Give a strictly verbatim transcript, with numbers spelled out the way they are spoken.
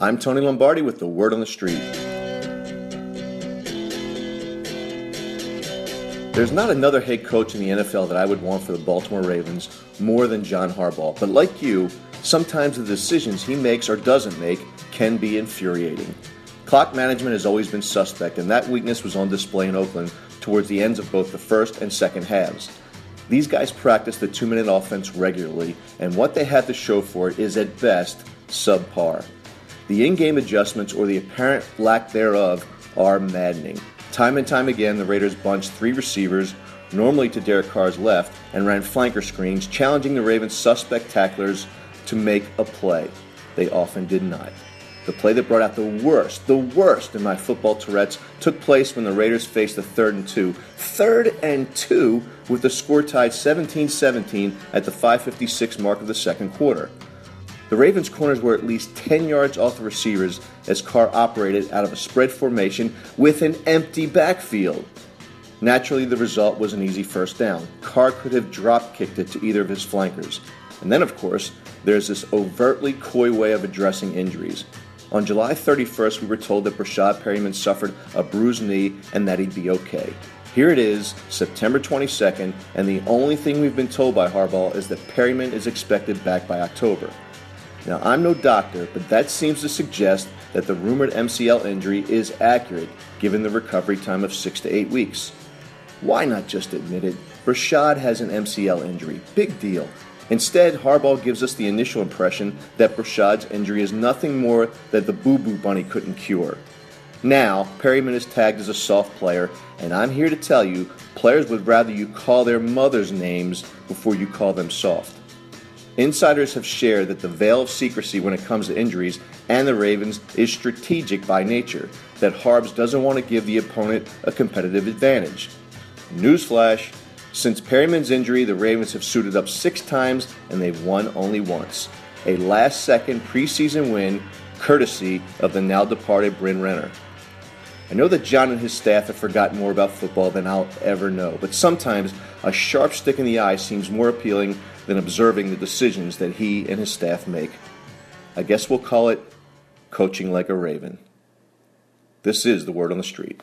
I'm Tony Lombardi with the Word on the Street. There's not another head coach in the N F L that I would want for the Baltimore Ravens more than John Harbaugh. But like you, sometimes the decisions he makes or doesn't make can be infuriating. Clock management has always been suspect, and that weakness was on display in Oakland towards the ends of both the first and second halves. These guys practice the two-minute offense regularly, and what they have to show for it is at best subpar. The in-game adjustments, or the apparent lack thereof, are maddening. Time and time again, the Raiders bunched three receivers, normally to Derek Carr's left, and ran flanker screens, challenging the Ravens' suspect tacklers to make a play. They often did not. The play that brought out the worst, the worst in my football Tourette's took place when the Raiders faced the third and two. Third and two with the score tied seventeen seventeen at the five fifty-six mark of the second quarter. The Ravens' corners were at least ten yards off the receivers as Carr operated out of a spread formation with an empty backfield. Naturally, the result was an easy first down. Carr could have drop-kicked it to either of his flankers. And then, of course, there's this overtly coy way of addressing injuries. On July thirty-first, we were told that Rashad Perryman suffered a bruised knee and that he'd be okay. Here it is, September twenty-second, and the only thing we've been told by Harbaugh is that Perryman is expected back by October. Now, I'm no doctor, but that seems to suggest that the rumored M C L injury is accurate, given the recovery time of six to eight weeks. Why not just admit it? Rashad has an M C L injury. Big deal. Instead, Harbaugh gives us the initial impression that Rashad's injury is nothing more than the boo-boo bunny couldn't cure. Now, Perryman is tagged as a soft player, and I'm here to tell you, players would rather you call their mother's names before you call them soft. Insiders have shared that the veil of secrecy when it comes to injuries and the Ravens is strategic by nature, that Harbs doesn't want to give the opponent a competitive advantage. Newsflash, since Perryman's injury, the Ravens have suited up six times and they've won only once. A last-second preseason win courtesy of the now-departed Bryn Renner. I know that John and his staff have forgotten more about football than I'll ever know, but sometimes a sharp stick in the eye seems more appealing than observing the decisions that he and his staff make. I guess we'll call it coaching like a Raven. This is the Word on the Street.